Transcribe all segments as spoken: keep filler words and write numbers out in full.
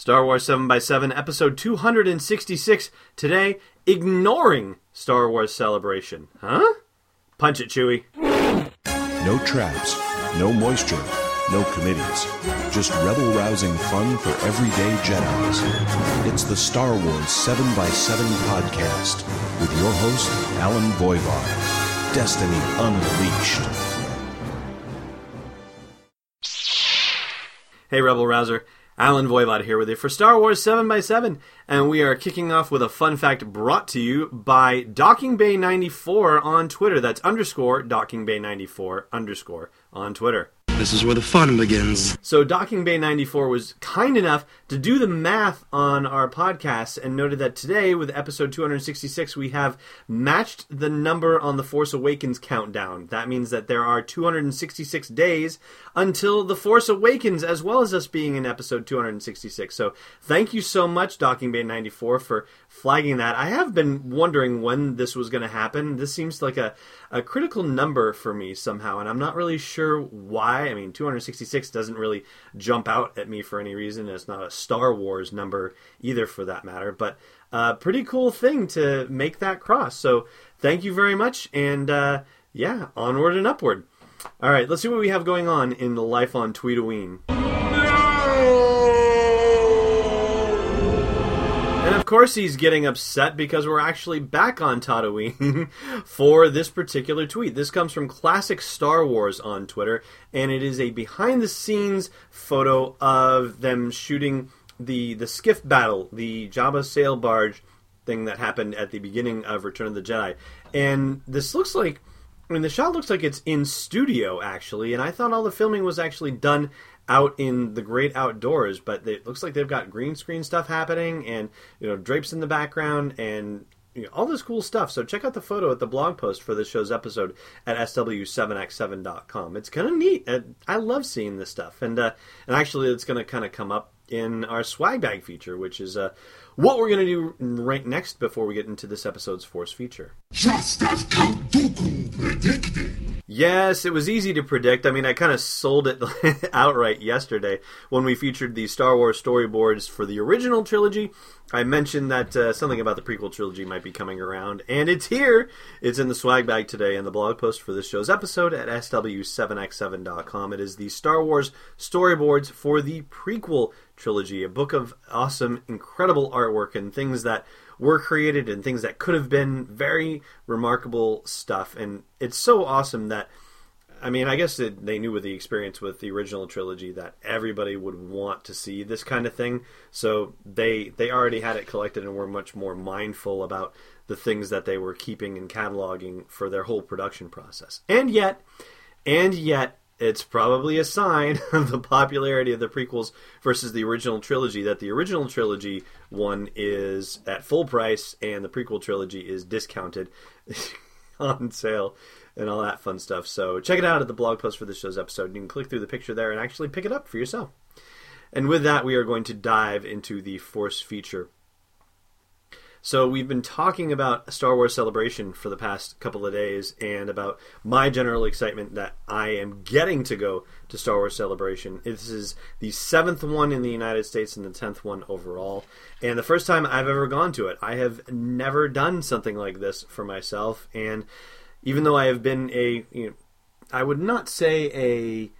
Star Wars seven by seven, episode two hundred sixty-six. Today, ignoring Star Wars Celebration. Huh? Punch it, Chewie. No traps, no moisture, no committees. Just rebel-rousing fun for everyday Jedis. It's the Star Wars seven by seven podcast with your host, Alan Boivar. Destiny Unleashed. Hey, Rebel Rouser. Alan Voivod here with you for Star Wars seven by seven, and we are kicking off with a fun fact brought to you by Docking Bay ninety-four on Twitter. That's underscore Docking Bay ninety-four underscore on Twitter. This is where the fun begins. So Docking Bay ninety-four was kind enough to do the math on our podcast and noted that today, with episode two hundred sixty-six, we have matched the number on the Force Awakens countdown. That means that there are two hundred sixty-six days until the Force Awakens, as well as us being in episode two hundred sixty-six. So thank you so much, Docking Bay ninety-four, for flagging that. I have been wondering when this was going to happen. This seems like a, a critical number for me somehow, and I'm not really sure why. I mean, two hundred sixty-six doesn't really jump out at me for any reason. It's not a Star Wars number either, for that matter. But a uh, pretty cool thing to make that cross. So thank you very much. And uh, yeah, onward and upward. All right, let's see what we have going on in the life on Tweedoween. And of course he's getting upset because we're actually back on Tatooine for this particular tweet. This comes from Classic Star Wars on Twitter, and it is a behind-the-scenes photo of them shooting the, the skiff battle, the Jabba sail barge thing that happened at the beginning of Return of the Jedi. And this looks like, I mean, the shot looks like it's in studio, actually, and I thought all the filming was actually done out in the great outdoors, but it looks like they've got green screen stuff happening, and, you know, drapes in the background, and, you know, all this cool stuff. So check out the photo at the blog post for this show's episode at S W seven X seven dot com. It's kind of neat. I love seeing this stuff, and uh, and actually it's going to kind of come up in our swag bag feature, which is uh, what we're going to do right next before we get into this episode's Force feature. Just as Count Dooku predicted. Yes, it was easy to predict. I mean, I kind of sold it outright yesterday when we featured the Star Wars storyboards for the original trilogy. I mentioned that uh, something about the prequel trilogy might be coming around, and it's here. It's in the swag bag today and the blog post for this show's episode at S W seven X seven dot com. It is the Star Wars storyboards for the prequel trilogy, a book of awesome, incredible artwork and things that were created and things that could have been. Very remarkable stuff, and it's so awesome that, I mean, I guess it, they knew with the experience with the original trilogy that everybody would want to see this kind of thing, so they they already had it collected and were much more mindful about the things that they were keeping and cataloging for their whole production process. And yet, and yet, it's probably a sign of the popularity of the prequels versus the original trilogy that the original trilogy one is at full price and the prequel trilogy is discounted on sale and all that fun stuff. So check it out at the blog post for this show's episode. You can click through the picture there and actually pick it up for yourself. And with that, we are going to dive into the Force feature. So we've been talking about Star Wars Celebration for the past couple of days and about my general excitement that I am getting to go to Star Wars Celebration. This is the seventh one in the United States and the tenth one overall. And the first time I've ever gone to it. I have never done something like this for myself. And even though I have been a, you know, I would not say a...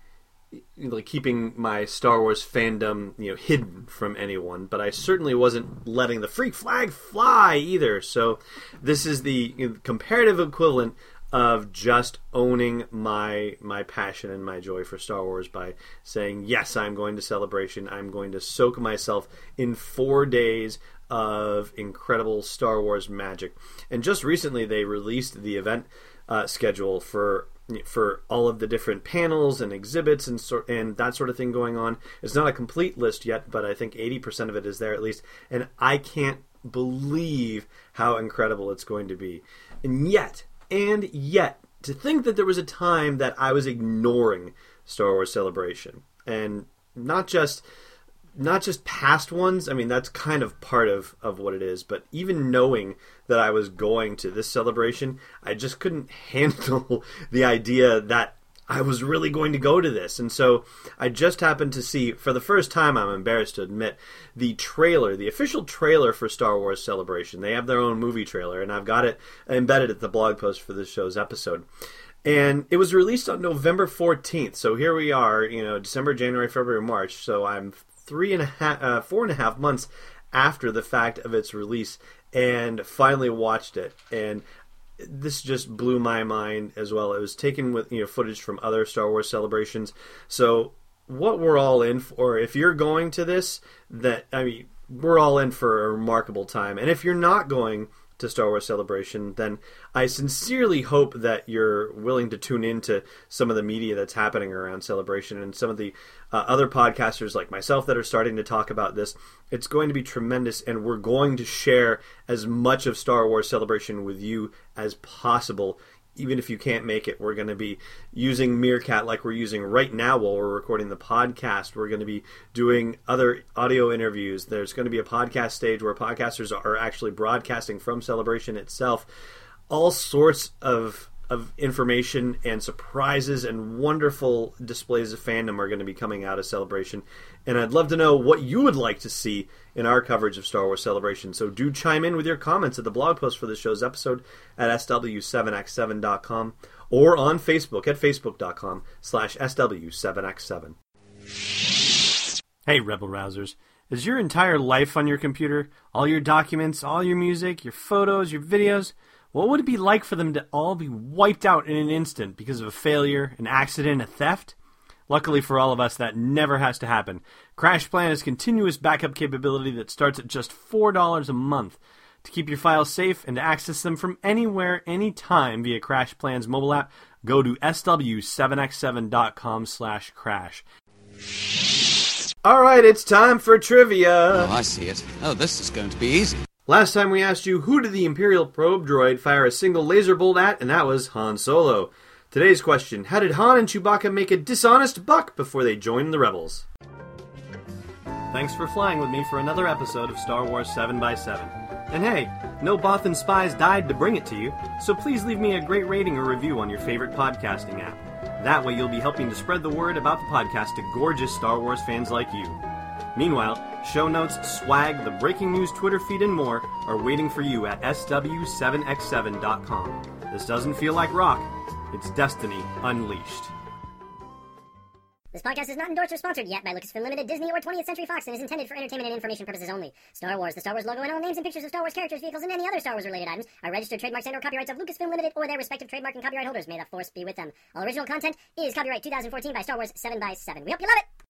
like keeping my Star Wars fandom, you know, hidden from anyone, but I certainly wasn't letting the freak flag fly either. So this is the, you know, comparative equivalent of just owning my my passion and my joy for Star Wars by saying, yes, I'm going to Celebration. I'm going to soak myself in four days of incredible Star Wars magic. And just recently they released the event uh, schedule for for all of the different panels and exhibits and so, and that sort of thing going on. It's not a complete list yet, but I think eighty percent of it is there at least. And I can't believe how incredible it's going to be. And yet, and yet, to think that there was a time that I was ignoring Star Wars Celebration. And not just... Not just past ones, I mean, that's kind of part of, of what it is, but even knowing that I was going to this celebration, I just couldn't handle the idea that I was really going to go to this. And so I just happened to see, for the first time, I'm embarrassed to admit, the trailer, the official trailer for Star Wars Celebration. They have their own movie trailer, and I've got it embedded at the blog post for this show's episode. And it was released on November fourteenth. So here we are, you know, December, January, February, March. So I'm three and a half, uh, four and a half months after the fact of its release, and finally watched it. And this just blew my mind as well. It was taken with, you know, footage from other Star Wars celebrations. So what we're all in for, if you're going to this, that, I mean, we're all in for a remarkable time. And if you're not going to Star Wars Celebration, then I sincerely hope that you're willing to tune in to some of the media that's happening around Celebration and some of the uh, other podcasters like myself that are starting to talk about this. It's going to be tremendous, and we're going to share as much of Star Wars Celebration with you as possible. Even if you can't make it, we're going to be using Meerkat like we're using right now while we're recording the podcast. We're going to be doing other audio interviews. There's going to be a podcast stage where podcasters are actually broadcasting from Celebration itself. All sorts of, of information and surprises and wonderful displays of fandom are going to be coming out of Celebration. And I'd love to know what you would like to see in our coverage of Star Wars Celebration. So do chime in with your comments at the blog post for the show's episode at S W seven X seven dot com or on Facebook at facebook dot com slash S W seven X seven. Hey, Rebel Rousers. Is your entire life on your computer? All your documents, all your music, your photos, your videos? What would it be like for them to all be wiped out in an instant because of a failure, an accident, a theft? Luckily for all of us, that never has to happen. CrashPlan is continuous backup capability that starts at just four dollars a month. To keep your files safe and to access them from anywhere, anytime via CrashPlan's mobile app, go to S W seven X seven dot com slash crash. All right, it's time for trivia. Oh, I see it. Oh, this is going to be easy. Last time we asked you, who did the Imperial probe droid fire a single laser bolt at? And that was Han Solo. Today's question, how did Han and Chewbacca make a dishonest buck before they joined the Rebels? Thanks for flying with me for another episode of Star Wars seven by seven. And hey, no Bothan spies died to bring it to you, so please leave me a great rating or review on your favorite podcasting app. That way you'll be helping to spread the word about the podcast to gorgeous Star Wars fans like you. Meanwhile, show notes, swag, the breaking news Twitter feed, and more are waiting for you at S W seven X seven dot com. This doesn't feel like rock. It's Destiny Unleashed. This podcast is not endorsed or sponsored yet by Lucasfilm Limited, Disney, or twentieth Century Fox, and is intended for entertainment and information purposes only. Star Wars, the Star Wars logo, and all names and pictures of Star Wars characters, vehicles, and any other Star Wars-related items are registered trademarks and or copyrights of Lucasfilm Limited or their respective trademark and copyright holders. May the Force be with them. All original content is copyright twenty fourteen by Star Wars seven by seven. We hope you love it!